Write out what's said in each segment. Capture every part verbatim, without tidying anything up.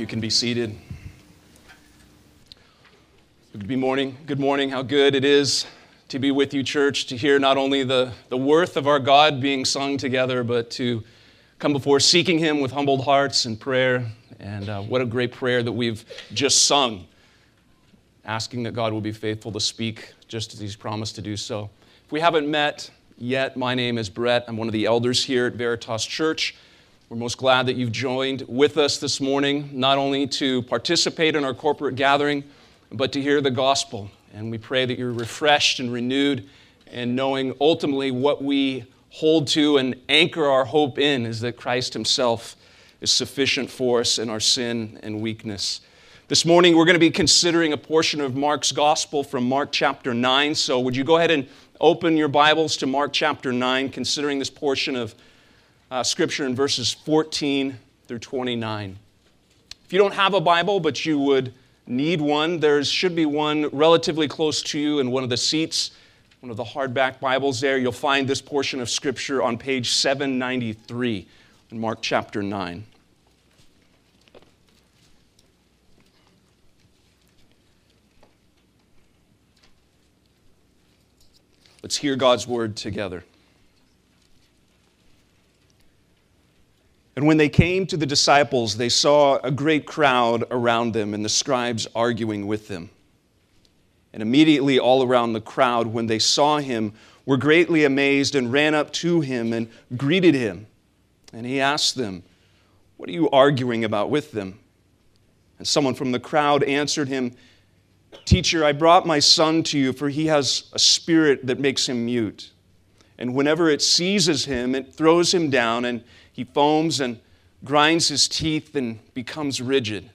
You can be seated. Good morning. Good morning. How good it is to be with you, church, to hear not only the, the worth of our God being sung together, but to come before seeking Him with humbled hearts and prayer. And uh, what a great prayer that we've just sung, asking that God will be faithful to speak just as He's promised to do so. If we haven't met yet, my name is Brett. I'm one of the elders here at Veritas Church. We're most glad that you've joined with us this morning, not only to participate in our corporate gathering, but to hear the gospel. And we pray that you're refreshed and renewed, and knowing ultimately what we hold to and anchor our hope in is that Christ Himself is sufficient for us in our sin and weakness. This morning we're going to be considering a portion of Mark's gospel from Mark chapter nine. So would you go ahead and open your Bibles to Mark chapter nine, considering this portion of uh, Scripture in verses fourteen through twenty-nine. If you don't have a Bible, but you would need one, there should be one relatively close to you in one of the seats, one of the hardback Bibles there. You'll find this portion of Scripture on page seven ninety-three in Mark chapter nine. Let's hear God's word together. And when they came to the disciples, they saw a great crowd around them and the scribes arguing with them. And immediately all around the crowd, when they saw him, were greatly amazed and ran up to him and greeted him. And he asked them, "What are you arguing about with them?" And someone from the crowd answered him, "Teacher, I brought my son to you, for he has a spirit that makes him mute. And whenever it seizes him, it throws him down, and he foams and grinds his teeth and becomes rigid.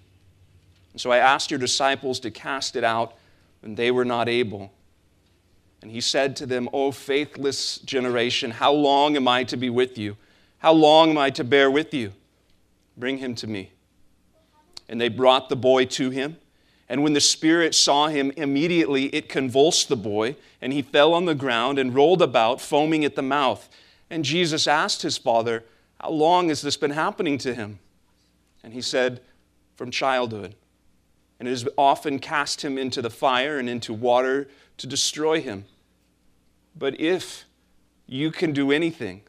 And so I asked your disciples to cast it out, and they were not able." And he said to them, "O faithless generation, how long am I to be with you? How long am I to bear with you? Bring him to me." And they brought the boy to him. And when the spirit saw him, immediately it convulsed the boy, and he fell on the ground and rolled about, foaming at the mouth. And Jesus asked his father, "How long has this been happening to him?" And he said, "From childhood. And it has often cast him into the fire and into water to destroy him. But if you can do anything,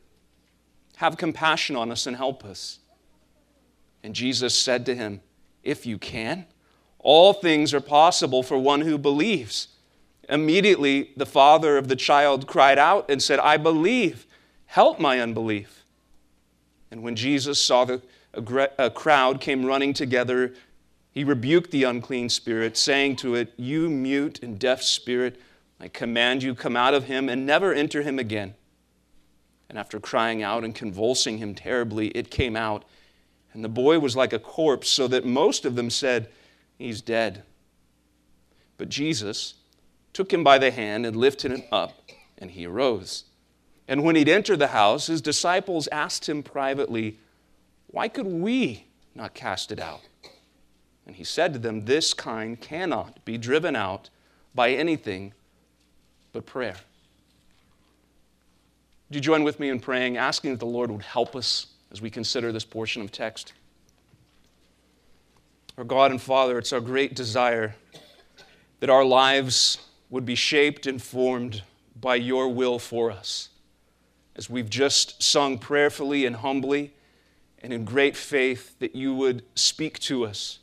have compassion on us and help us." And Jesus said to him, "If you can? All things are possible for one who believes." Immediately the father of the child cried out and said, "I believe, help my unbelief." And when Jesus saw the a, a crowd came running together, he rebuked the unclean spirit, saying to it, "You mute and deaf spirit, I command you, come out of him and never enter him again." And after crying out and convulsing him terribly, it came out, and the boy was like a corpse, so that most of them said, "He's dead." But Jesus took him by the hand and lifted him up, and he arose. And when he'd entered the house, his disciples asked him privately, "Why could we not cast it out?" And he said to them, "This kind cannot be driven out by anything but prayer." Would you join with me in praying, asking that the Lord would help us as we consider this portion of text? Our God and Father, it's our great desire that our lives would be shaped and formed by your will for us. As we've just sung prayerfully and humbly and in great faith that you would speak to us.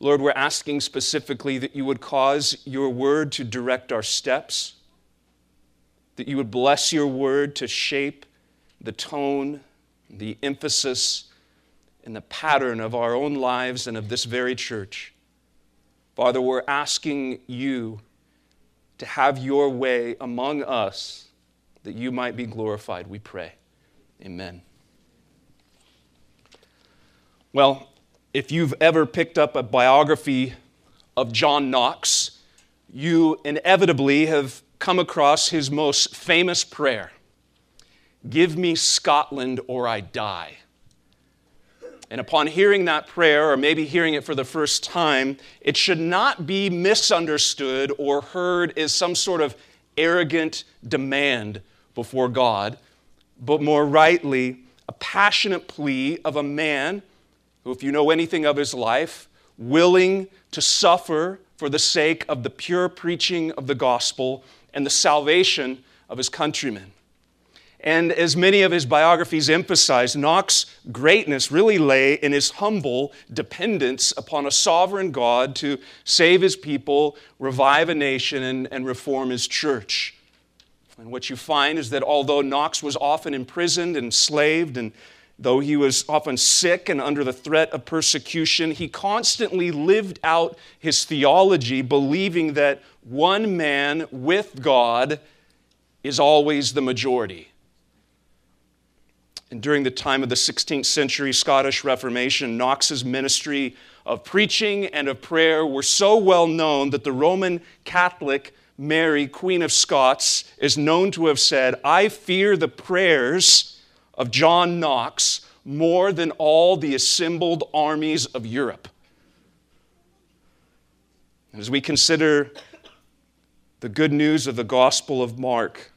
Lord, we're asking specifically that you would cause your word to direct our steps, that you would bless your word to shape the tone, the emphasis, in the pattern of our own lives and of this very church. Father, we're asking you to have your way among us, that you might be glorified, we pray. Amen. Well, if you've ever picked up a biography of John Knox, you inevitably have come across his most famous prayer, "Give me Scotland or I die." And upon hearing that prayer, or maybe hearing it for the first time, it should not be misunderstood or heard as some sort of arrogant demand before God, but more rightly, a passionate plea of a man who, if you know anything of his life, willing to suffer for the sake of the pure preaching of the gospel and the salvation of his countrymen. And as many of his biographies emphasize, Knox's greatness really lay in his humble dependence upon a sovereign God to save his people, revive a nation, and, and reform his church. And what you find is that although Knox was often imprisoned and enslaved, and though he was often sick and under the threat of persecution, he constantly lived out his theology, believing that one man with God is always the majority. And during the time of the sixteenth century Scottish Reformation, Knox's ministry of preaching and of prayer were so well known that the Roman Catholic Mary, Queen of Scots, is known to have said, "I fear the prayers of John Knox more than all the assembled armies of Europe." And as we consider the good news of the Gospel of Mark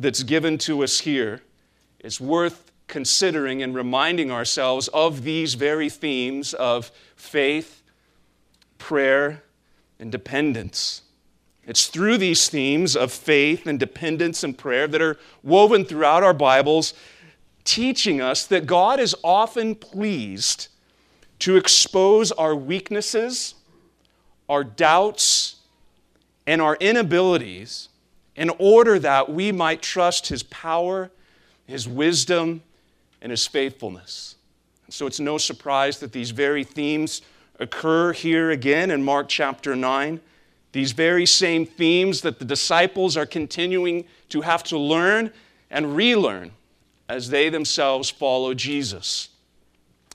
that's given to us here, it's worth considering and reminding ourselves of these very themes of faith, prayer, and dependence. It's through these themes of faith and dependence and prayer that are woven throughout our Bibles, teaching us that God is often pleased to expose our weaknesses, our doubts, and our inabilities in order that we might trust His power, His wisdom, and His faithfulness. So it's no surprise that these very themes occur here again in Mark chapter nine. These very same themes that the disciples are continuing to have to learn and relearn as they themselves follow Jesus.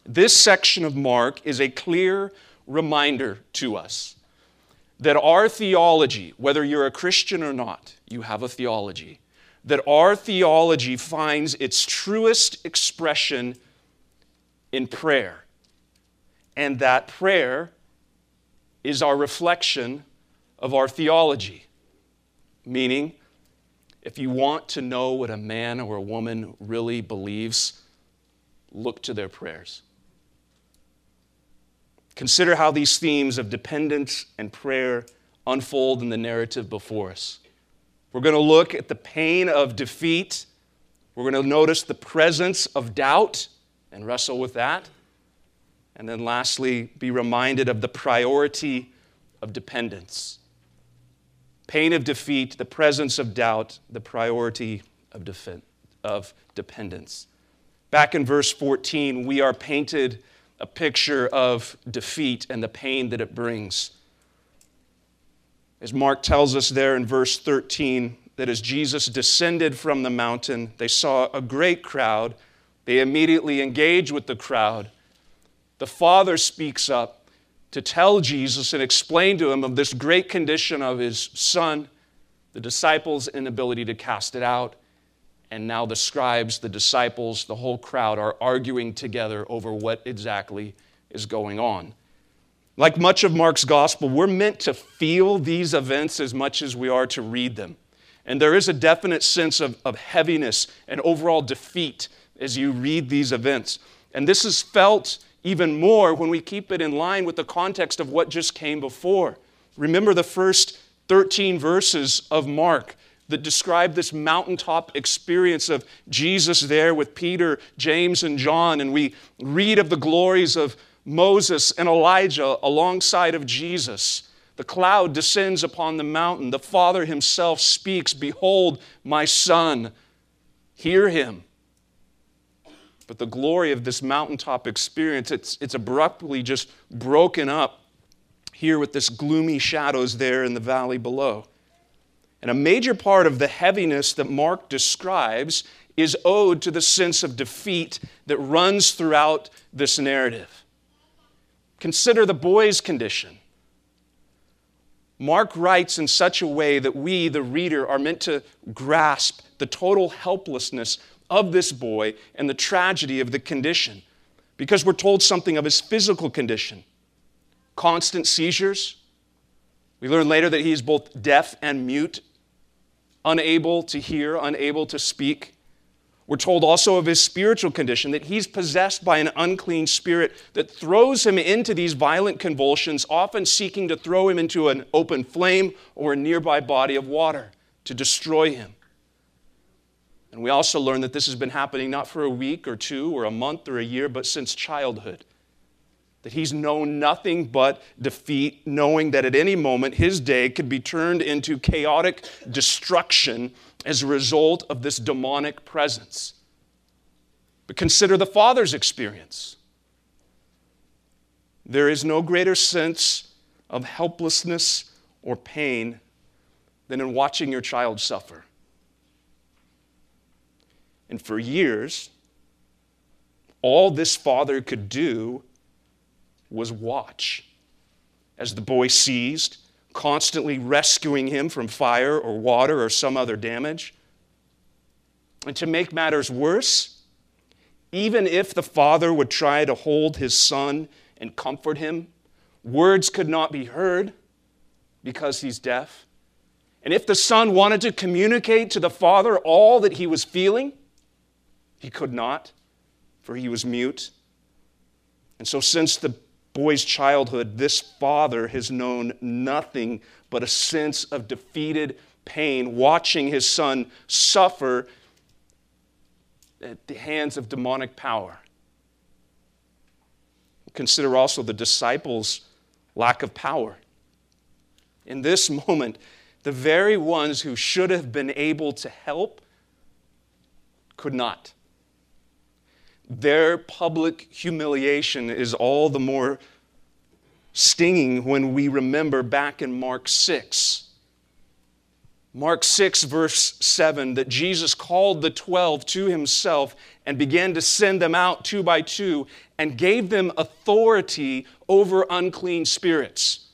This section of Mark is a clear reminder to us that our theology, whether you're a Christian or not, you have a theology, that our theology finds its truest expression in prayer, and that prayer is our reflection of our theology. Meaning, if you want to know what a man or a woman really believes, look to their prayers. Consider how these themes of dependence and prayer unfold in the narrative before us. We're going to look at the pain of defeat. We're going to notice the presence of doubt and wrestle with that. And then lastly, be reminded of the priority of dependence. Pain of defeat, the presence of doubt, the priority of, defen- of dependence. Back in verse fourteen, we are painted a picture of defeat and the pain that it brings. As Mark tells us there in verse thirteen, that as Jesus descended from the mountain, they saw a great crowd. They immediately engage with the crowd. The Father speaks up to tell Jesus and explain to him of this great condition of his son, the disciples' inability to cast it out. And now the scribes, the disciples, the whole crowd are arguing together over what exactly is going on. Like much of Mark's gospel, we're meant to feel these events as much as we are to read them. And there is a definite sense of, of heaviness and overall defeat as you read these events. And this is felt even more when we keep it in line with the context of what just came before. Remember the first thirteen verses of Mark that describe this mountaintop experience of Jesus there with Peter, James, and John. And we read of the glories of Moses and Elijah alongside of Jesus. The cloud descends upon the mountain. The Father himself speaks, "Behold, my Son, hear him." But the glory of this mountaintop experience, it's, it's abruptly just broken up here with this gloomy shadows there in the valley below. And a major part of the heaviness that Mark describes is owed to the sense of defeat that runs throughout this narrative. Consider the boy's condition. Mark writes in such a way that we, the reader, are meant to grasp the total helplessness of this boy and the tragedy of the condition, because we're told something of his physical condition. Constant seizures. We learn later that he is both deaf and mute, unable to hear, unable to speak. We're told also of his spiritual condition, that he's possessed by an unclean spirit that throws him into these violent convulsions, often seeking to throw him into an open flame or a nearby body of water to destroy him. And we also learn that this has been happening not for a week or two or a month or a year, but since childhood. That he's known nothing but defeat, knowing that at any moment his day could be turned into chaotic destruction as a result of this demonic presence. But consider the Father's experience. There is no greater sense of helplessness or pain than in watching your child suffer. And for years, all this father could do was watch as the boy seized, constantly rescuing him from fire or water or some other damage. And to make matters worse, even if the father would try to hold his son and comfort him, words could not be heard because he's deaf. And if the son wanted to communicate to the father all that he was feeling, he could not, for he was mute. And so since the boy's childhood, this father has known nothing but a sense of defeated pain, watching his son suffer at the hands of demonic power. Consider also the disciples' lack of power. In this moment, the very ones who should have been able to help could not. Their public humiliation is all the more stinging when we remember back in Mark six. Mark six, verse seven, that Jesus called the twelve to himself and began to send them out two by two and gave them authority over unclean spirits.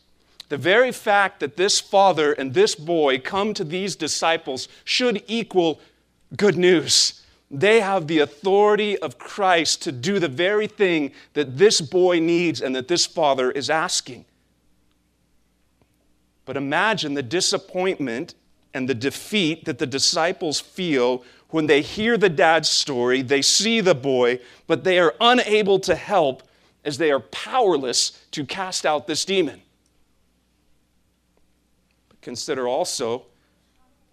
The very fact that this father and this boy come to these disciples should equal good news. They have the authority of Christ to do the very thing that this boy needs and that this father is asking. But imagine the disappointment and the defeat that the disciples feel when they hear the dad's story, they see the boy, but they are unable to help as they are powerless to cast out this demon. But consider also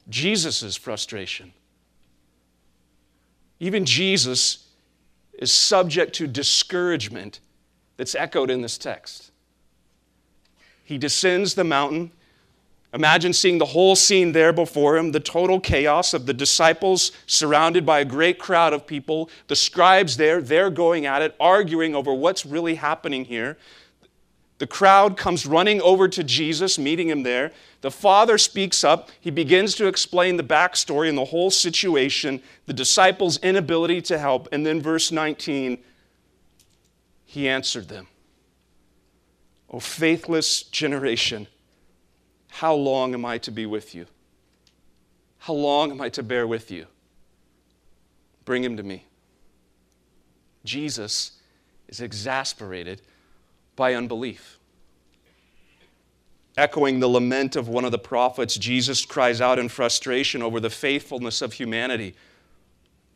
Jesus' frustration. Even Jesus is subject to discouragement that's echoed in this text. He descends the mountain. Imagine seeing the whole scene there before him, the total chaos of the disciples surrounded by a great crowd of people, the scribes there, they're going at it, arguing over what's really happening here. The crowd comes running over to Jesus, meeting him there. The father speaks up. He begins to explain the backstory and the whole situation, the disciples' inability to help. And then verse nineteen, he answered them, "O faithless generation, how long am I to be with you? How long am I to bear with you? Bring him to me." Jesus is exasperated by unbelief. Echoing the lament of one of the prophets, Jesus cries out in frustration over the faithfulness of humanity.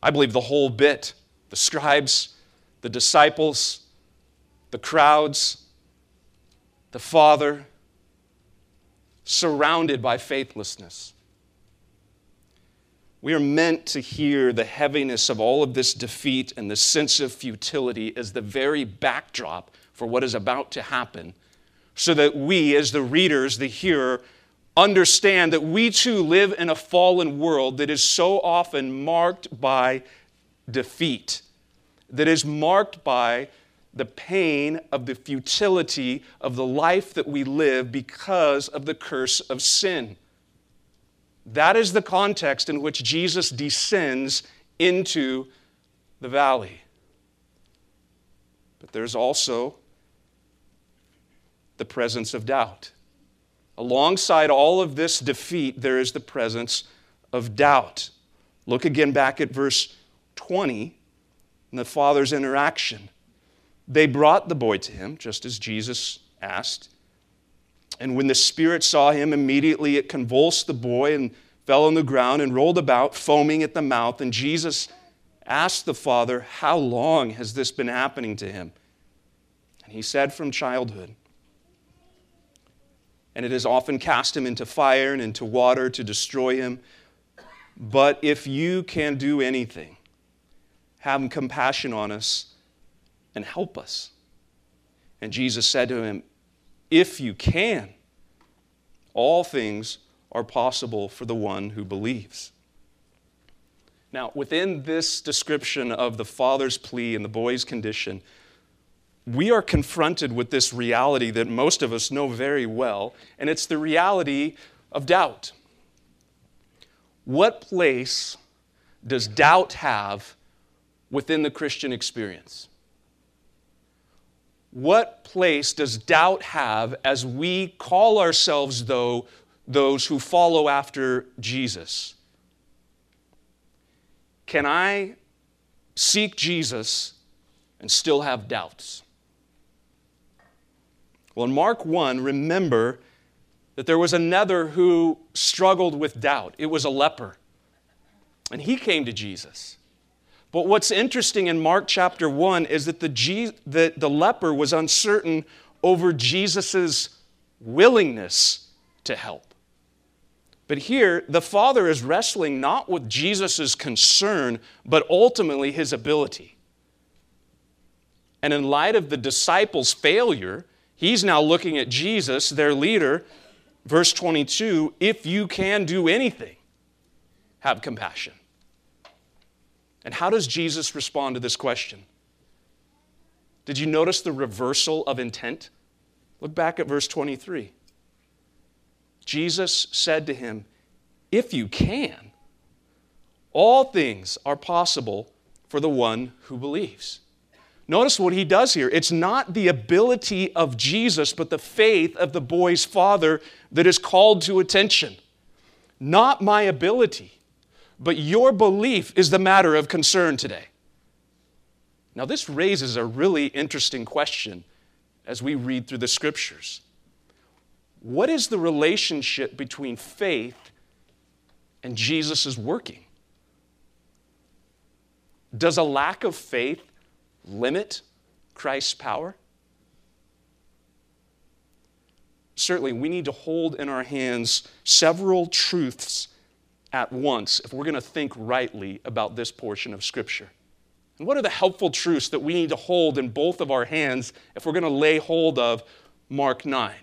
I believe the whole bit, the scribes, the disciples, the crowds, the Father, surrounded by faithlessness. We are meant to hear the heaviness of all of this defeat and the sense of futility as the very backdrop for what is about to happen, so that we, as the readers, the hearer, understand that we too live in a fallen world that is so often marked by defeat, that is marked by the pain of the futility of the life that we live because of the curse of sin. That is the context in which Jesus descends into the valley. But there's also the presence of doubt. Alongside all of this defeat, there is the presence of doubt. Look again back at verse twenty and the father's interaction. They brought the boy to him, just as Jesus asked. And when the spirit saw him, immediately it convulsed the boy and fell on the ground and rolled about, foaming at the mouth. And Jesus asked the father, how long has this been happening to him? And he said, from childhood. And it has often cast him into fire and into water to destroy him. But if you can do anything, have compassion on us and help us. And Jesus said to him, if you can, all things are possible for the one who believes. Now, within this description of the father's plea and the boy's condition, we are confronted with this reality that most of us know very well, and it's the reality of doubt. What place does doubt have within the Christian experience? What place does doubt have as we call ourselves, though, those who follow after Jesus? Can I seek Jesus and still have doubts? Well, in Mark one, remember that there was another who struggled with doubt. It was a leper. And he came to Jesus. But what's interesting in Mark chapter one is that the, Je- the, the leper was uncertain over Jesus' willingness to help. But here, the father is wrestling not with Jesus' concern, but ultimately his ability. And in light of the disciples' failure, he's now looking at Jesus, their leader. Verse twenty-two, if you can do anything, have compassion. And how does Jesus respond to this question? Did you notice the reversal of intent? Look back at verse twenty-three. Jesus said to him, if you can, all things are possible for the one who believes. Notice what he does here. It's not the ability of Jesus, but the faith of the boy's father that is called to attention. Not my ability, but your belief is the matter of concern today. Now, this raises a really interesting question as we read through the scriptures. What is the relationship between faith and Jesus' working? Does a lack of faith limit Christ's power? Certainly, we need to hold in our hands several truths at once if we're going to think rightly about this portion of Scripture. And what are the helpful truths that we need to hold in both of our hands if we're going to lay hold of Mark nine?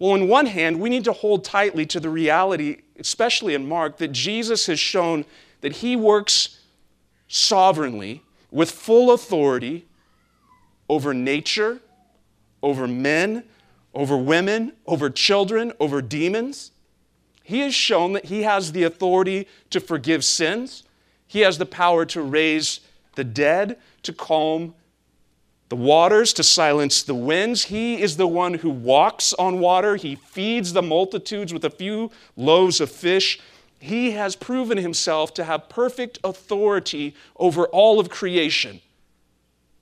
Well, on one hand, we need to hold tightly to the reality, especially in Mark, that Jesus has shown that he works sovereignly with full authority over nature, over men, over women, over children, over demons. He has shown that he has the authority to forgive sins. He has the power to raise the dead, to calm the waters, to silence the winds. He is the one who walks on water. He feeds the multitudes with a few loaves of fish. He has proven himself to have perfect authority over all of creation.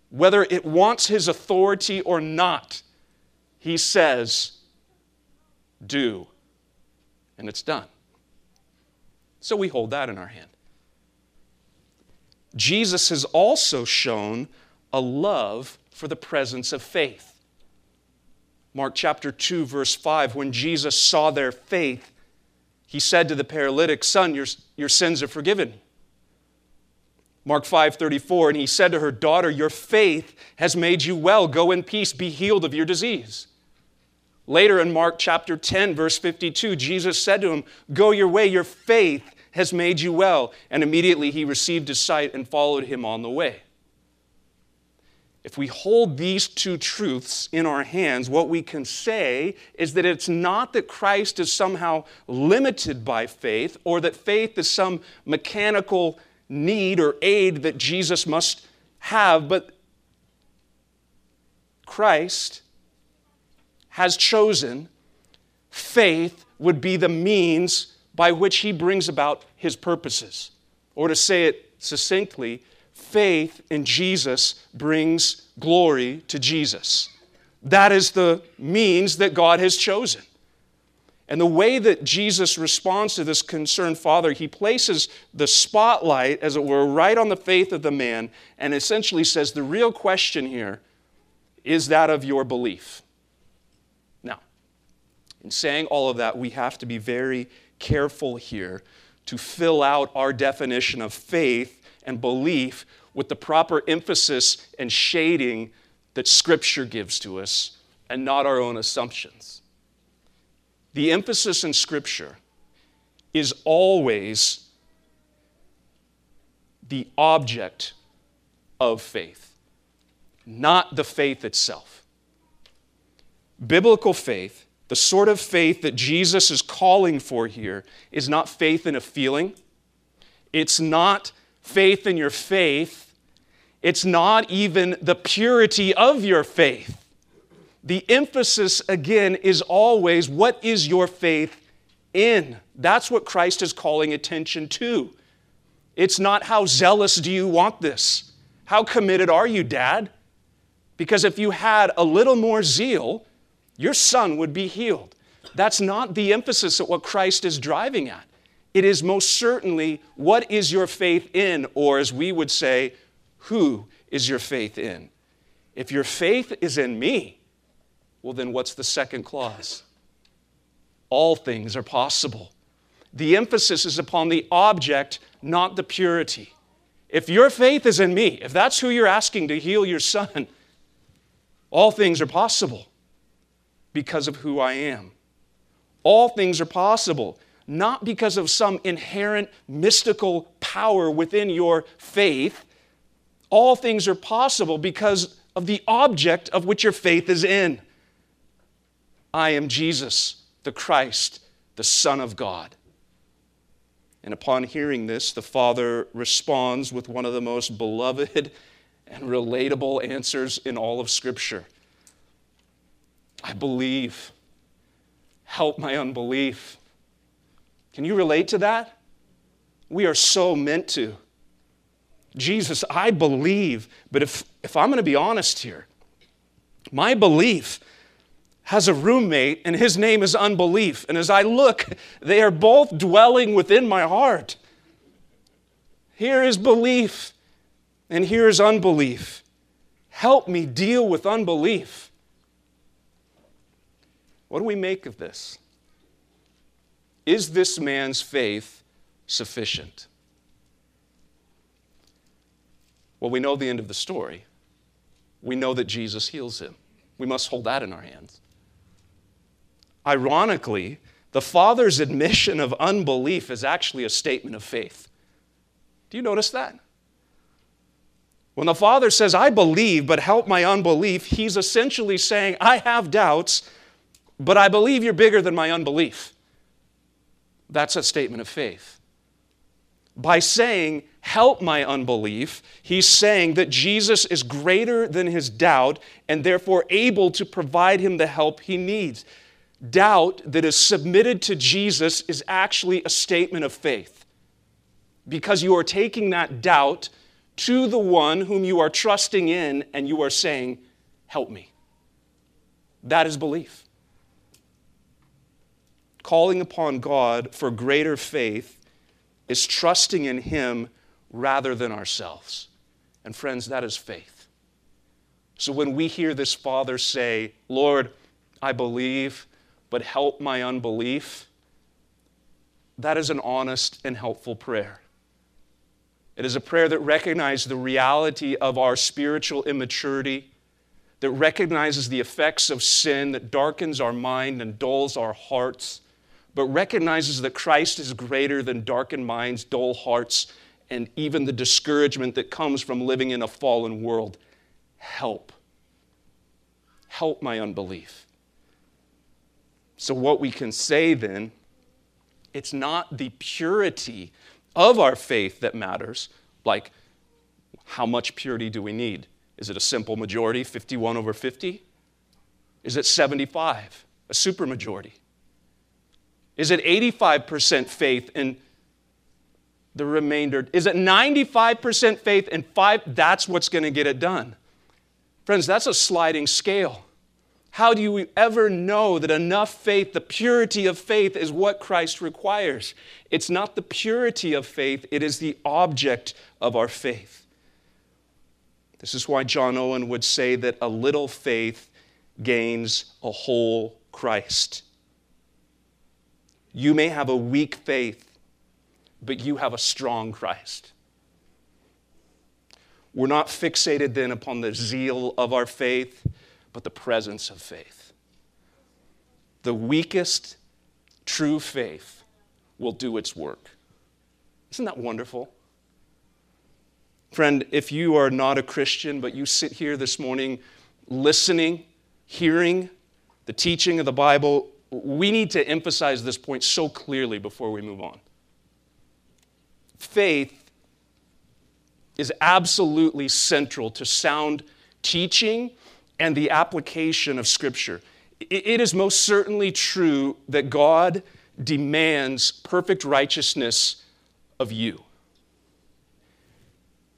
Whether it wants his authority or not, he says, do. And it's done. So we hold that in our hand. Jesus has also shown a love for the presence of faith. Mark chapter two, verse five, when Jesus saw their faith, he said to the paralytic, son, your, your sins are forgiven. Mark five, thirty-four, and he said to her, daughter, your faith has made you well. Go in peace, be healed of your disease. Later in Mark chapter ten, verse fifty-two, Jesus said to him, go your way, your faith has made you well. And immediately he received his sight and followed him on the way. If we hold these two truths in our hands, what we can say is that it's not that Christ is somehow limited by faith or that faith is some mechanical need or aid that Jesus must have, but Christ has chosen faith would be the means by which he brings about his purposes. Or to say it succinctly, faith in Jesus brings glory to Jesus. That is the means that God has chosen. And the way that Jesus responds to this concerned father, he places the spotlight, as it were, right on the faith of the man and essentially says the real question here is that of your belief. Now, in saying all of that, we have to be very careful here to fill out our definition of faith and belief with the proper emphasis and shading that Scripture gives to us and not our own assumptions. The emphasis in Scripture is always the object of faith, not the faith itself. Biblical faith, the sort of faith that Jesus is calling for here, is not faith in a feeling. It's not faith in your faith. It's not even the purity of your faith. The emphasis, again, is always, what is your faith in? That's what Christ is calling attention to. It's not how zealous do you want this? How committed are you, Dad? Because if you had a little more zeal, your son would be healed. That's not the emphasis at what Christ is driving at. It is most certainly, what is your faith in? Or as we would say, who is your faith in? If your faith is in me, well, then what's the second clause? All things are possible. The emphasis is upon the object, not the purity. If your faith is in me, if that's who you're asking to heal your son, all things are possible because of who I am. All things are possible, not because of some inherent mystical power within your faith. All things are possible because of the object of which your faith is in. I am Jesus, the Christ, the Son of God. And upon hearing this, the Father responds with one of the most beloved and relatable answers in all of Scripture. I believe. Help my unbelief. Can you relate to that? We are so meant to. Jesus, I believe, but if, if I'm going to be honest here, my belief has a roommate, and his name is unbelief. And as I look, they are both dwelling within my heart. Here is belief, and here is unbelief. Help me deal with unbelief. What do we make of this? Is this man's faith sufficient? Well, we know the end of the story. We know that Jesus heals him. We must hold that in our hands. Ironically, the Father's admission of unbelief is actually a statement of faith. Do you notice that? When the Father says, I believe, but help my unbelief, he's essentially saying, I have doubts, but I believe you're bigger than my unbelief. That's a statement of faith. By saying, help my unbelief, he's saying that Jesus is greater than his doubt and therefore able to provide him the help he needs. Doubt that is submitted to Jesus is actually a statement of faith, because you are taking that doubt to the one whom you are trusting in and you are saying, help me. That is belief. Calling upon God for greater faith is trusting in him rather than ourselves. And friends, that is faith. So when we hear this Father say, Lord, I believe, but help my unbelief, that is an honest and helpful prayer. It is a prayer that recognizes the reality of our spiritual immaturity, that recognizes the effects of sin, that darkens our mind and dulls our hearts, but recognizes that Christ is greater than darkened minds, dull hearts, and even the discouragement that comes from living in a fallen world. Help. Help my unbelief. So what we can say then, it's not the purity of our faith that matters, like how much purity do we need? Is it a simple majority, fifty-one over fifty? Is it seventy-five, a supermajority? Is it eighty-five percent faith and the remainder? Is it ninety-five percent faith and five? That's what's going to get it done. Friends, that's a sliding scale. How do you ever know that enough faith, the purity of faith, is what Christ requires? It's not the purity of faith, it is the object of our faith. This is why John Owen would say that a little faith gains a whole Christ. You may have a weak faith, but you have a strong Christ. We're not fixated then upon the zeal of our faith, but the presence of faith. The weakest true faith will do its work. Isn't that wonderful? Friend, if you are not a Christian, but you sit here this morning listening, hearing the teaching of the Bible, we need to emphasize this point so clearly before we move on. Faith is absolutely central to sound teaching and the application of Scripture. It is most certainly true that God demands perfect righteousness of you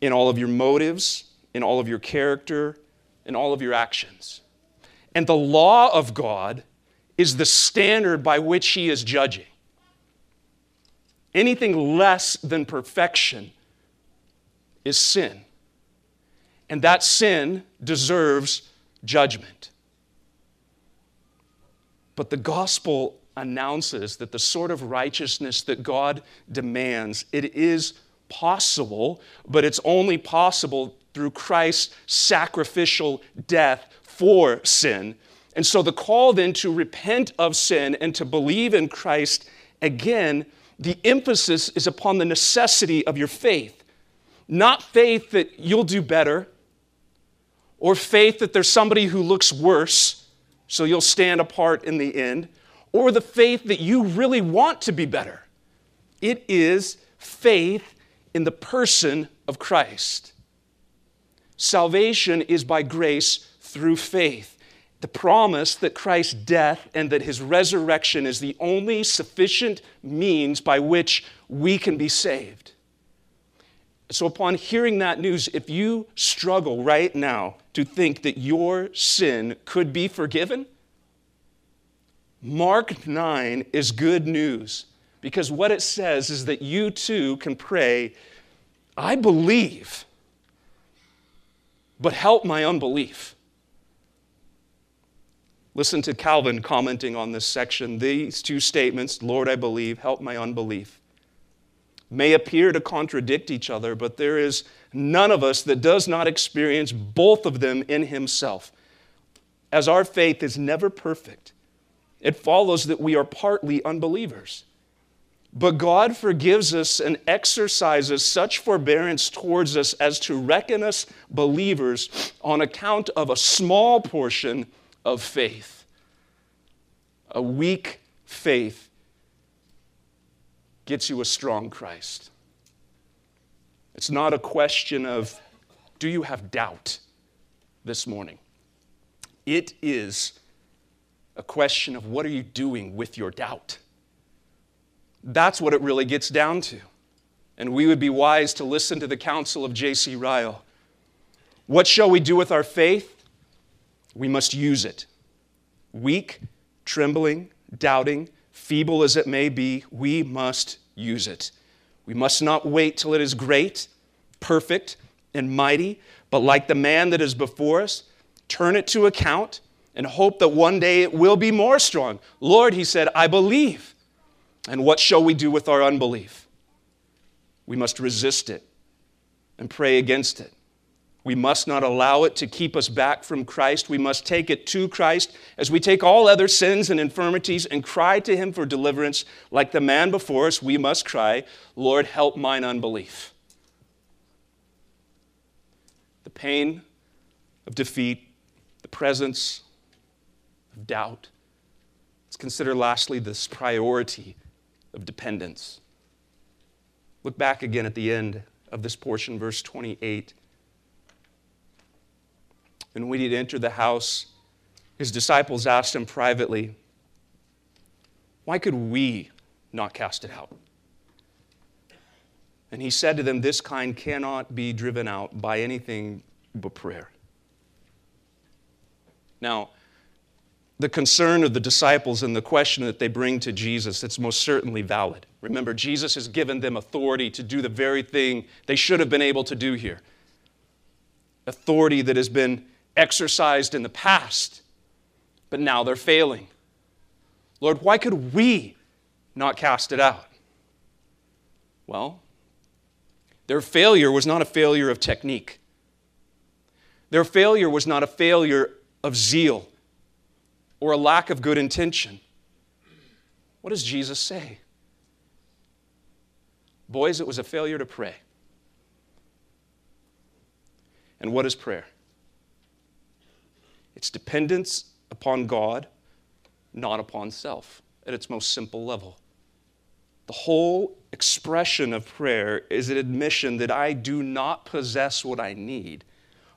in all of your motives, in all of your character, in all of your actions. And the law of God is the standard by which He is judging. Anything less than perfection is sin. And that sin deserves judgment. But the gospel announces that the sort of righteousness that God demands, it is possible, but it's only possible through Christ's sacrificial death for sin. And so the call then to repent of sin and to believe in Christ again, the emphasis is upon the necessity of your faith. Not faith that you'll do better, or faith that there's somebody who looks worse, so you'll stand apart in the end, or the faith that you really want to be better. It is faith in the person of Christ. Salvation is by grace through faith. The promise that Christ's death and that His resurrection is the only sufficient means by which we can be saved. So upon hearing that news, if you struggle right now to think that your sin could be forgiven, Mark nine is good news, because what it says is that you too can pray, I believe, but help my unbelief. Listen to Calvin commenting on this section. These two statements, Lord, I believe, help my unbelief, may appear to contradict each other, but there is none of us that does not experience both of them in himself. As our faith is never perfect, it follows that we are partly unbelievers. But God forgives us and exercises such forbearance towards us as to reckon us believers on account of a small portion of faith. A weak faith gets you a strong Christ. It's not a question of, do you have doubt this morning? It is a question of, what are you doing with your doubt? That's what it really gets down to. And we would be wise to listen to the counsel of J C Ryle. What shall we do with our faith? We must use it. Weak, trembling, doubting, feeble as it may be, we must use it. We must not wait till it is great, perfect, and mighty, but like the man that is before us, turn it to account and hope that one day it will be more strong. Lord, he said, I believe. And what shall we do with our unbelief? We must resist it and pray against it. We must not allow it to keep us back from Christ. We must take it to Christ as we take all other sins and infirmities and cry to Him for deliverance. Like the man before us, we must cry, Lord, help mine unbelief. The pain of defeat, the presence of doubt. Let's consider lastly this priority of dependence. Look back again at the end of this portion, verse twenty-eight. And when He entered the house, His disciples asked Him privately, why could we not cast it out? And He said to them, this kind cannot be driven out by anything but prayer. Now, the concern of the disciples and the question that they bring to Jesus, it's most certainly valid. Remember, Jesus has given them authority to do the very thing they should have been able to do here. Authority that has been exercised in the past, but now they're failing. Lord, why could we not cast it out? Well, their failure was not a failure of technique. Their failure was not a failure of zeal or a lack of good intention. What does Jesus say? Boys, it was a failure to pray. And what is prayer? It's dependence upon God, not upon self, at its most simple level. The whole expression of prayer is an admission that I do not possess what I need,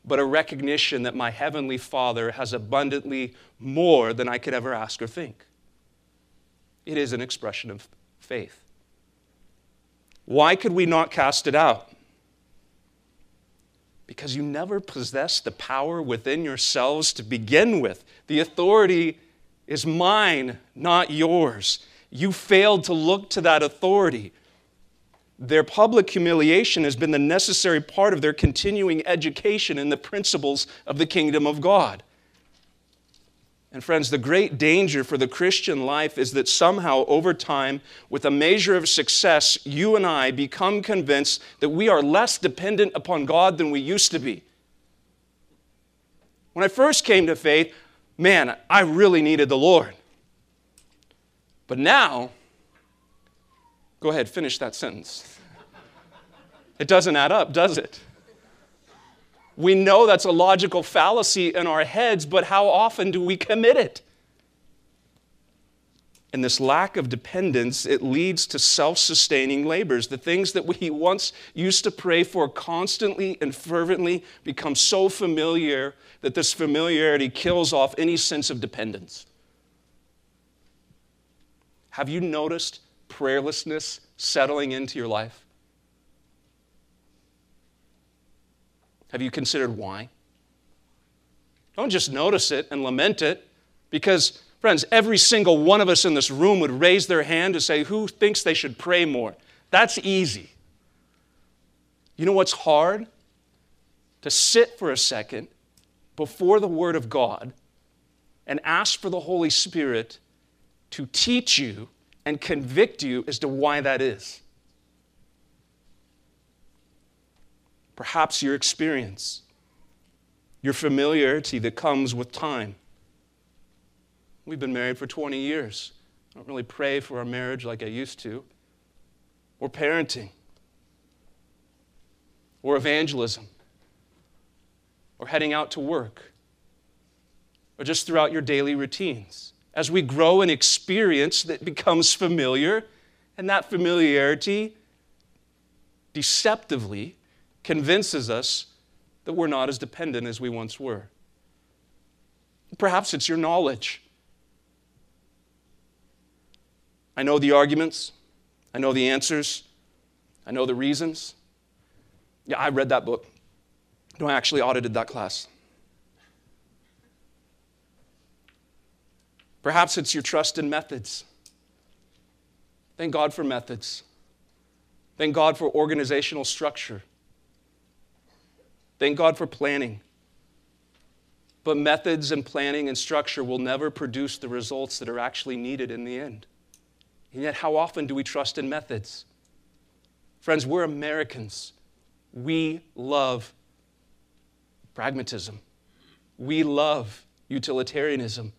but a recognition that my Heavenly Father has abundantly more than I could ever ask or think. It is an expression of faith. Why could we not cast it out? Because you never possess the power within yourselves to begin with. The authority is mine, not yours. You failed to look to that authority. Their public humiliation has been the necessary part of their continuing education in the principles of the kingdom of God. And friends, the great danger for the Christian life is that somehow over time, with a measure of success, you and I become convinced that we are less dependent upon God than we used to be. When I first came to faith, man, I really needed the Lord. But now, go ahead, finish that sentence. It doesn't add up, does it? We know that's a logical fallacy in our heads, but how often do we commit it? And this lack of dependence, it leads to self-sustaining labors. The things that we once used to pray for constantly and fervently become so familiar that this familiarity kills off any sense of dependence. Have you noticed prayerlessness settling into your life? Have you considered why? Don't just notice it and lament it, because, friends, every single one of us in this room would raise their hand to say, who thinks they should pray more? That's easy. You know what's hard? To sit for a second before the Word of God and ask for the Holy Spirit to teach you and convict you as to why that is. Perhaps your experience, your familiarity that comes with time. We've been married for twenty years. I don't really pray for our marriage like I used to. Or parenting. Or evangelism. Or heading out to work. Or just throughout your daily routines. As we grow in experience that becomes familiar, and that familiarity deceptively convinces us that we're not as dependent as we once were. Perhaps it's your knowledge. I know the arguments. I know the answers. I know the reasons. Yeah, I read that book. No, I actually audited that class. Perhaps it's your trust in methods. Thank God for methods. Thank God for organizational structure. Thank God for planning. But methods and planning and structure will never produce the results that are actually needed in the end. And yet, how often do we trust in methods? Friends, we're Americans. We love pragmatism. We love utilitarianism.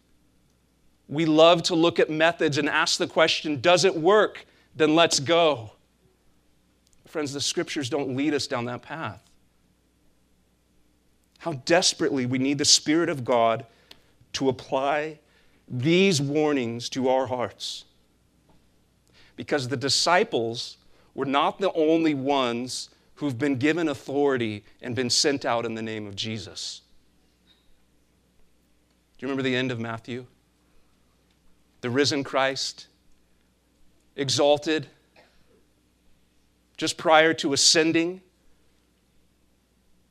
We love to look at methods and ask the question, does it work? Then let's go. Friends, the scriptures don't lead us down that path. How desperately we need the Spirit of God to apply these warnings to our hearts. Because the disciples were not the only ones who've been given authority and been sent out in the name of Jesus. Do you remember the end of Matthew? The risen Christ, exalted, just prior to ascending,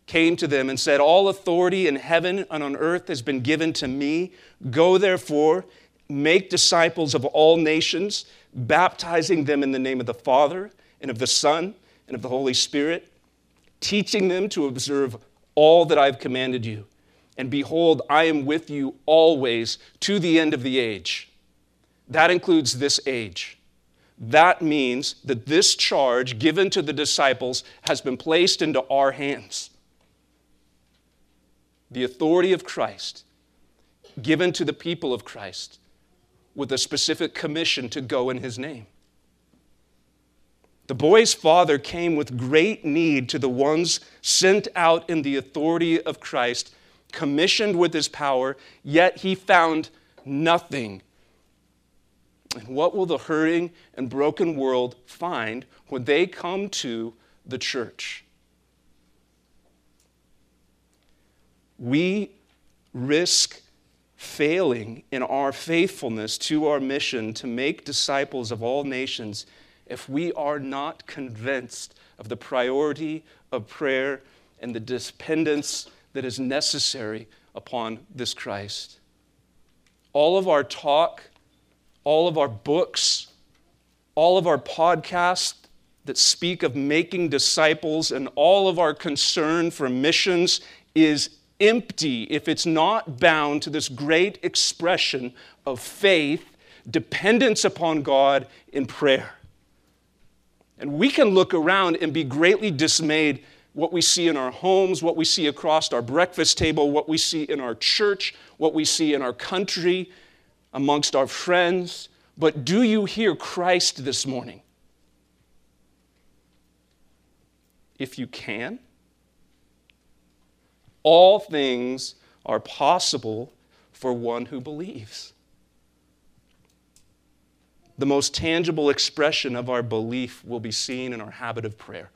came to them and said, "All authority in heaven and on earth has been given to me. Go therefore, make disciples of all nations, baptizing them in the name of the Father and of the Son and of the Holy Spirit, teaching them to observe all that I've commanded you. And behold, I am with you always to the end of the age." That includes this age. That means that this charge given to the disciples has been placed into our hands. The authority of Christ given to the people of Christ with a specific commission to go in his name. The boy's father came with great need to the ones sent out in the authority of Christ, commissioned with his power, yet he found nothing. And what will the hurting and broken world find when they come to the church? We risk failing in our faithfulness to our mission to make disciples of all nations if we are not convinced of the priority of prayer and the dependence that is necessary upon this Christ. All of our talk, all of our books, all of our podcasts that speak of making disciples, and all of our concern for missions is empty if it's not bound to this great expression of faith, dependence upon God in prayer. And we can look around and be greatly dismayed what we see in our homes, what we see across our breakfast table, what we see in our church, what we see in our country, amongst our friends. But do you hear Christ this morning? If you can, all things are possible for one who believes. The most tangible expression of our belief will be seen in our habit of prayer.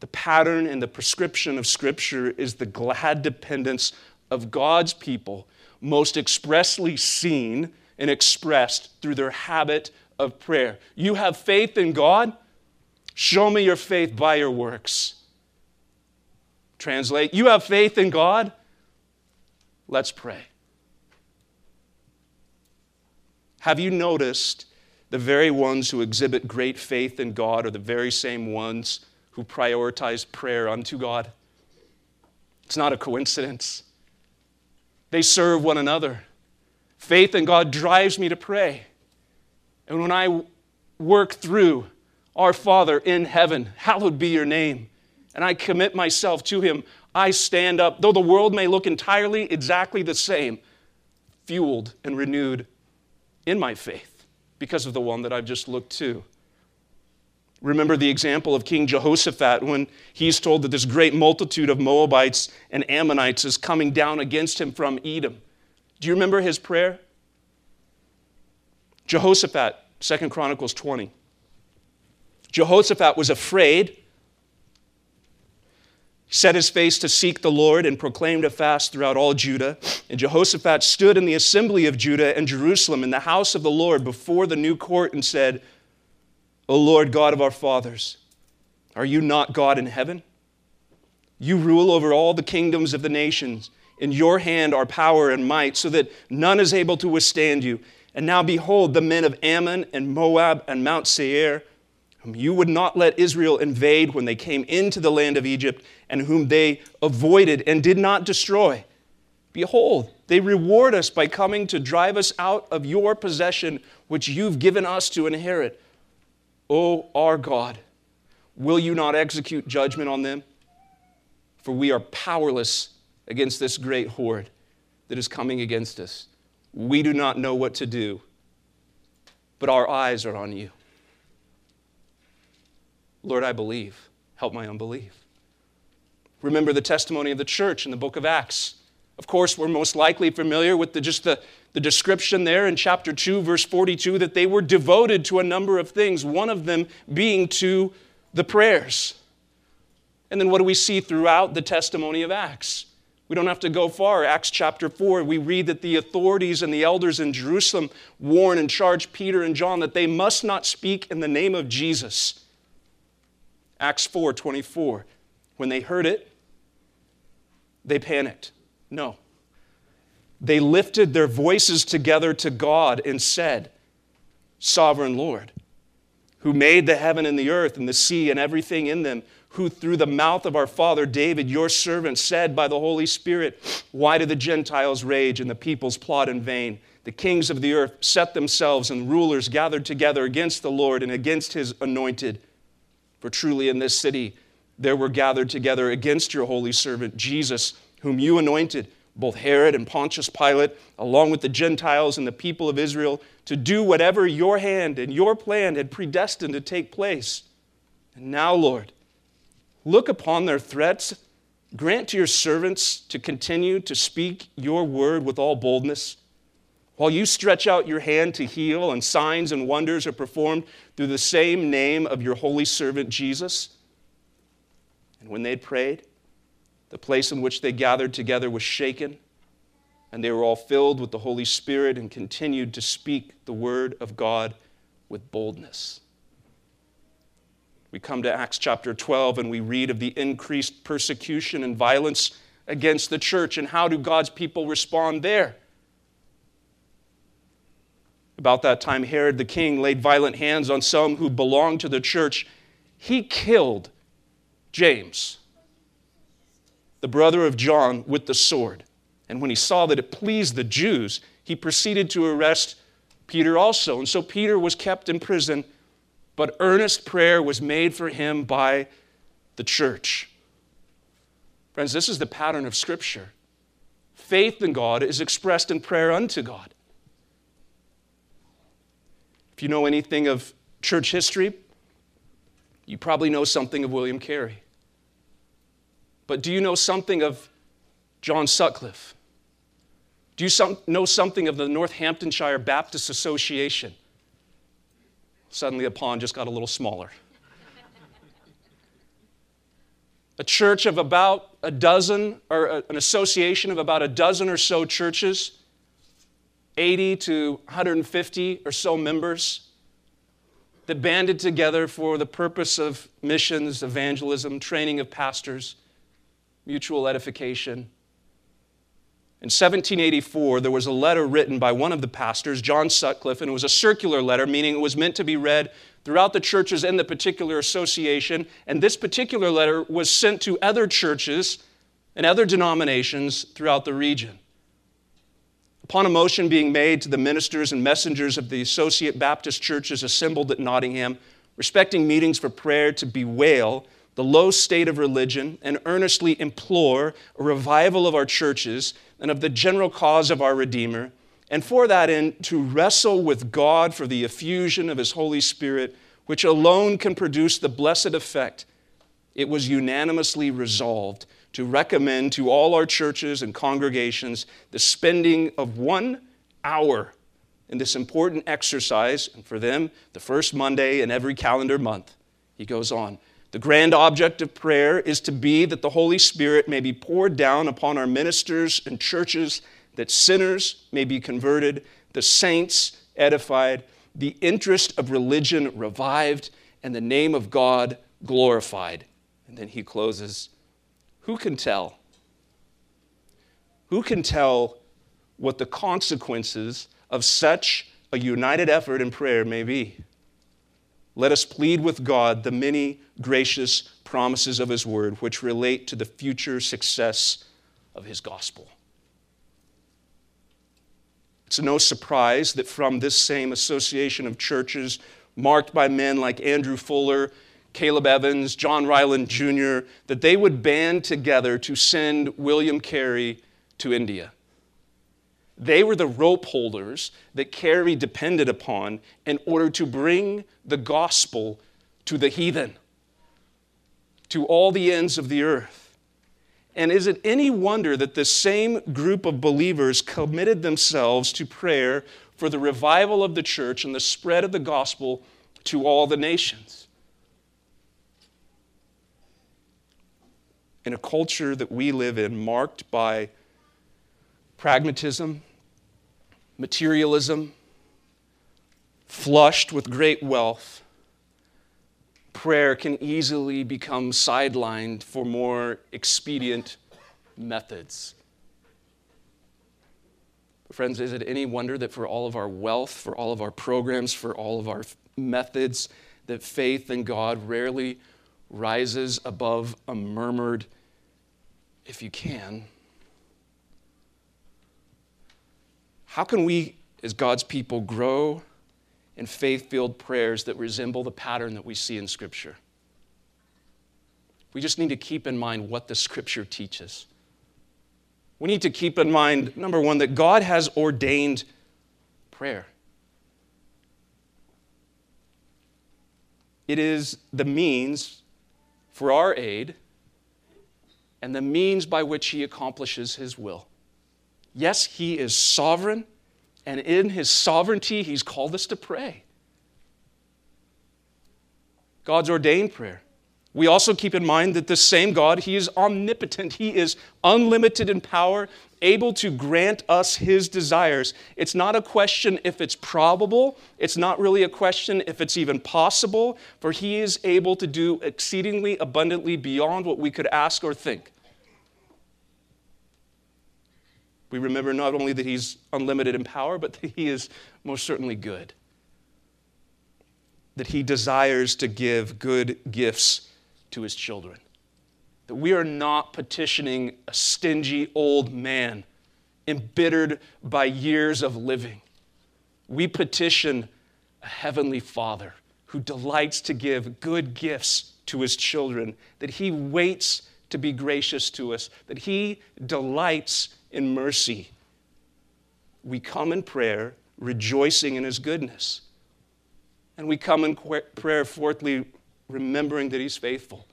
The pattern and the prescription of Scripture is the glad dependence of God's people, most expressly seen and expressed through their habit of prayer. You have faith in God? Show me your faith by your works. Translate, you have faith in God? Let's pray. Have you noticed the very ones who exhibit great faith in God are the very same ones who prioritize prayer unto God? It's not a coincidence. They serve one another. Faith in God drives me to pray. And when I work through our Father in heaven, hallowed be your name, and I commit myself to him, I stand up, though the world may look entirely exactly the same, fueled and renewed in my faith because of the one that I've just looked to. Remember the example of King Jehoshaphat when he's told that this great multitude of Moabites and Ammonites is coming down against him from Edom. Do you remember his prayer? Jehoshaphat, Second Chronicles twenty. Jehoshaphat was afraid. He set his face to seek the Lord and proclaimed a fast throughout all Judah. And Jehoshaphat stood in the assembly of Judah and Jerusalem in the house of the Lord before the new court and said, "O Lord God of our fathers, are you not God in heaven? You rule over all the kingdoms of the nations. In your hand are power and might, so that none is able to withstand you. And now behold, the men of Ammon and Moab and Mount Seir, whom you would not let Israel invade when they came into the land of Egypt, and whom they avoided and did not destroy. Behold, they reward us by coming to drive us out of your possession, which you've given us to inherit. O our God, will you not execute judgment on them? For we are powerless against this great horde that is coming against us. We do not know what to do, but our eyes are on you. Lord, I believe. Help my unbelief." Remember the testimony of the church in the book of Acts. Of course, we're most likely familiar with the, just the, the description there in chapter two, verse forty-two, that they were devoted to a number of things, one of them being to the prayers. And then what do we see throughout the testimony of Acts? We don't have to go far. Acts chapter four, we read that the authorities and the elders in Jerusalem warn and charge Peter and John that they must not speak in the name of Jesus. Acts four twenty-four. When they heard it, they panicked. No. They lifted their voices together to God and said, Sovereign Lord, who made the heaven and the earth and the sea and everything in them, who through the mouth of our father David, your servant, said by the Holy Spirit, Why do the Gentiles rage and the peoples plot in vain? The kings of the earth set themselves and rulers gathered together against the Lord and against his anointed. For truly in this city there were gathered together against your holy servant Jesus, whom you anointed, both Herod and Pontius Pilate, along with the Gentiles and the people of Israel, to do whatever your hand and your plan had predestined to take place. And now, Lord, look upon their threats. Grant to your servants to continue to speak your word with all boldness, while you stretch out your hand to heal, and signs and wonders are performed through the same name of your holy servant Jesus. And when they had prayed, the place in which they gathered together was shaken, and they were all filled with the Holy Spirit and continued to speak the word of God with boldness. We come to Acts chapter twelve, and we read of the increased persecution and violence against the church. And how do God's people respond there? About that time, Herod the king laid violent hands on some who belonged to the church. He killed James, the brother of John, with the sword. And when he saw that it pleased the Jews, he proceeded to arrest Peter also. And so Peter was kept in prison, but earnest prayer was made for him by the church. Friends, this is the pattern of Scripture. Faith in God is expressed in prayer unto God. If you know anything of church history, you probably know something of William Carey. But do you know something of John Sutcliffe? Do you some, know something of the Northamptonshire Baptist Association? Suddenly the pond just got a little smaller. A church of about a dozen, or a, an association of about a dozen or so churches, eighty to one hundred fifty or so members, that banded together for the purpose of missions, evangelism, training of pastors, mutual edification. In seventeen eighty-four, there was a letter written by one of the pastors, John Sutcliffe, and it was a circular letter, meaning it was meant to be read throughout the churches in the particular association. And this particular letter was sent to other churches and other denominations throughout the region. Upon a motion being made to the ministers and messengers of the Associate Baptist Churches assembled at Nottingham, respecting meetings for prayer to bewail the low state of religion, and earnestly implore a revival of our churches and of the general cause of our Redeemer, and for that end to wrestle with God for the effusion of his Holy Spirit, which alone can produce the blessed effect, it was unanimously resolved to recommend to all our churches and congregations the spending of one hour in this important exercise, and for them, the first Monday in every calendar month. He goes on. The grand object of prayer is to be that the Holy Spirit may be poured down upon our ministers and churches, that sinners may be converted, the saints edified, the interest of religion revived, and the name of God glorified. And then he closes, who can tell? Who can tell what the consequences of such a united effort in prayer may be? Let us plead with God the many gracious promises of his word, which relate to the future success of his gospel. It's no surprise that from this same association of churches, marked by men like Andrew Fuller, Caleb Evans, John Ryland Junior, that they would band together to send William Carey to India. They were the rope holders that Carey depended upon in order to bring the gospel to the heathen, to all the ends of the earth. And is it any wonder that this same group of believers committed themselves to prayer for the revival of the church and the spread of the gospel to all the nations? In a culture that we live in, marked by pragmatism, materialism, flushed with great wealth, prayer can easily become sidelined for more expedient methods. Friends, is it any wonder that for all of our wealth, for all of our programs, for all of our methods, that faith in God rarely rises above a murmured, if you can? How can we, as God's people, grow in faith-filled prayers that resemble the pattern that we see in Scripture? We just need to keep in mind what the Scripture teaches. We need to keep in mind, number one, that God has ordained prayer. It is the means for our aid and the means by which He accomplishes His will. Yes, He is sovereign, and in His sovereignty, He's called us to pray. God's ordained prayer. We also keep in mind that this same God, He is omnipotent. He is unlimited in power, able to grant us His desires. It's not a question if it's probable. It's not really a question if it's even possible, for He is able to do exceedingly abundantly beyond what we could ask or think. We remember not only that He's unlimited in power, but that He is most certainly good, that He desires to give good gifts to His children, that we are not petitioning a stingy old man embittered by years of living. We petition a heavenly Father who delights to give good gifts to His children, that He waits to be gracious to us, that He delights in mercy. We come in prayer rejoicing in His goodness, and we come in prayer, fourthly, remembering that He's faithful,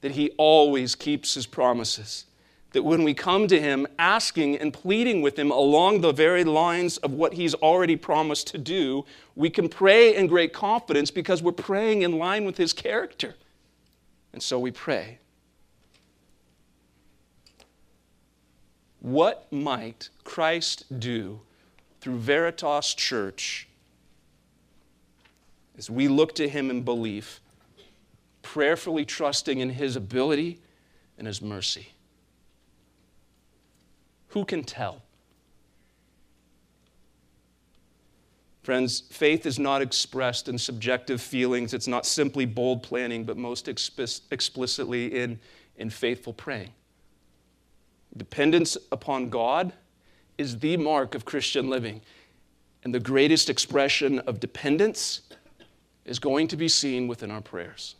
that He always keeps His promises, that when we come to Him asking and pleading with Him along the very lines of what He's already promised to do, we can pray in great confidence because we're praying in line with His character. And so we pray. What might Christ do through Veritas Church as we look to Him in belief, prayerfully trusting in His ability and His mercy? Who can tell? Friends, faith is not expressed in subjective feelings. It's not simply bold planning, but most expi- explicitly in, in faithful praying. Dependence upon God is the mark of Christian living, and the greatest expression of dependence is going to be seen within our prayers.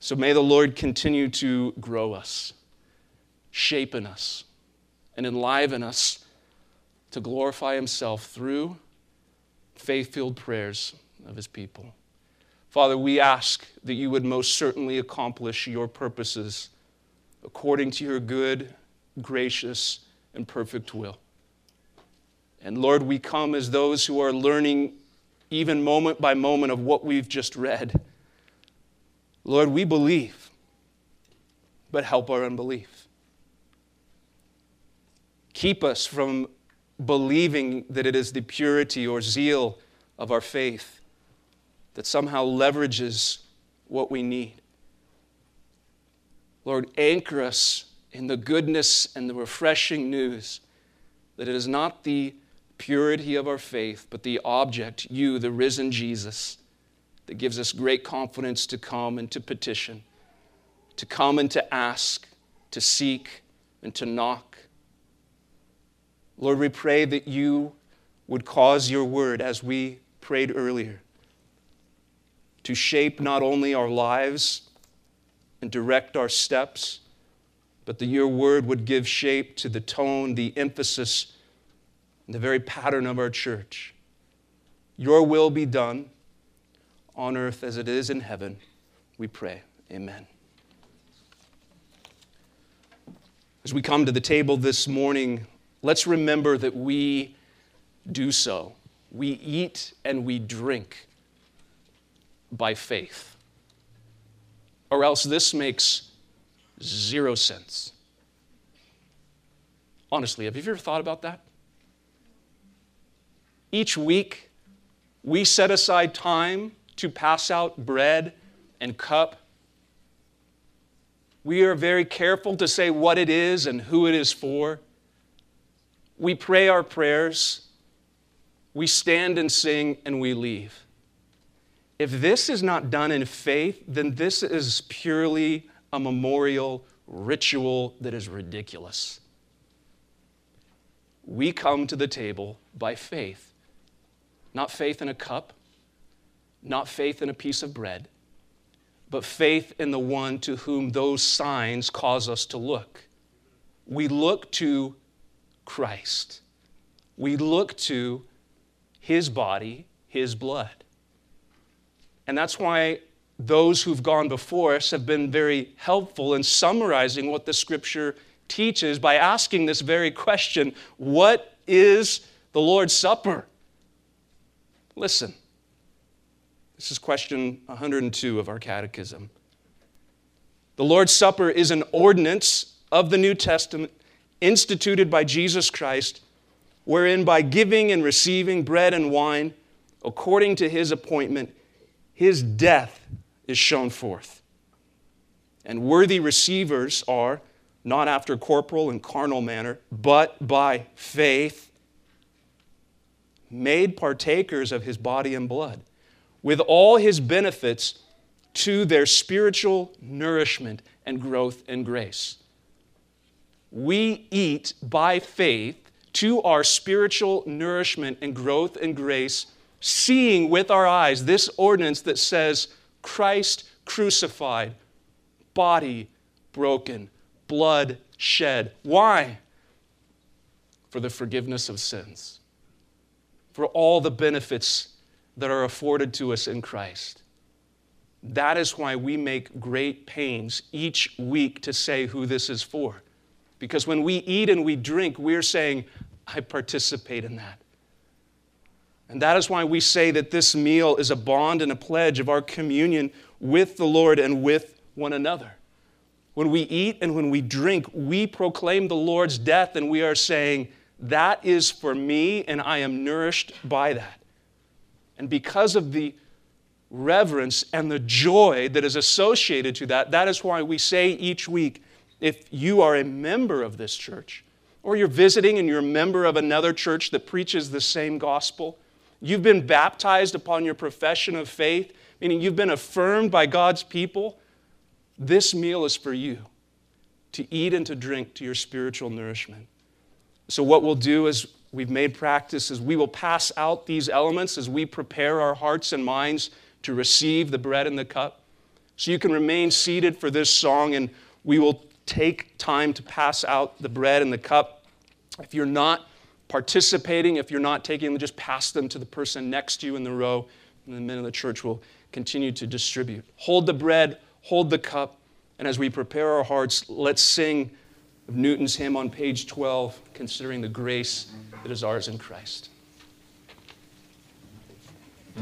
So may the Lord continue to grow us, shape in us, and enliven us to glorify Himself through faith-filled prayers of His people. Father, we ask that You would most certainly accomplish Your purposes according to Your good, gracious, and perfect will. And Lord, we come as those who are learning even moment by moment of what we've just read. Lord, we believe, but help our unbelief. Keep us from believing that it is the purity or zeal of our faith that somehow leverages what we need. Lord, anchor us in the goodness and the refreshing news that it is not the purity of our faith, but the object, You, the risen Jesus, that gives us great confidence to come and to petition, to come and to ask, to seek, and to knock. Lord, we pray that You would cause Your word, as we prayed earlier, to shape not only our lives and direct our steps, but that Your word would give shape to the tone, the emphasis, and the very pattern of our church. Your will be done on earth as it is in heaven, we pray. Amen. As we come to the table this morning, let's remember that we do so. We eat and we drink by faith, or else this makes zero sense. Honestly, have you ever thought about that? Each week, we set aside time to pass out bread and cup. We are very careful to say what it is and who it is for. We pray our prayers. We stand and sing and we leave. If this is not done in faith, then this is purely a memorial ritual that is ridiculous. We come to the table by faith. Not faith in a cup, not faith in a piece of bread, but faith in the one to whom those signs cause us to look. We look to Christ. We look to His body, His blood. And that's why those who've gone before us have been very helpful in summarizing what the Scripture teaches by asking this very question: what is the Lord's Supper? Listen, this is question one hundred two of our catechism. The Lord's Supper is an ordinance of the New Testament instituted by Jesus Christ, wherein by giving and receiving bread and wine, according to His appointment, His death is shown forth. And worthy receivers are, not after corporal and carnal manner, but by faith, made partakers of His body and blood, with all His benefits to their spiritual nourishment and growth and grace. We eat by faith to our spiritual nourishment and growth and grace, seeing with our eyes this ordinance that says, Christ crucified, body broken, blood shed. Why? For the forgiveness of sins, for all the benefits that are afforded to us in Christ. That is why we make great pains each week to say who this is for. Because when we eat and we drink, we're saying, I participate in that. And that is why we say that this meal is a bond and a pledge of our communion with the Lord and with one another. When we eat and when we drink, we proclaim the Lord's death, and we are saying, that is for me, and I am nourished by that. And because of the reverence and the joy that is associated to that, that is why we say each week, if you are a member of this church, or you're visiting and you're a member of another church that preaches the same gospel, you've been baptized upon your profession of faith, meaning you've been affirmed by God's people, this meal is for you to eat and to drink to your spiritual nourishment. So what we'll do is, we've made practice, is we will pass out these elements as we prepare our hearts and minds to receive the bread and the cup. So you can remain seated for this song, and we will take time to pass out the bread and the cup. If you're not participating, if you're not taking them, just pass them to the person next to you in the row, and the men of the church will continue to distribute. Hold the bread, hold the cup, and as we prepare our hearts, let's sing of Newton's hymn on page twelve, considering the grace that is ours in Christ.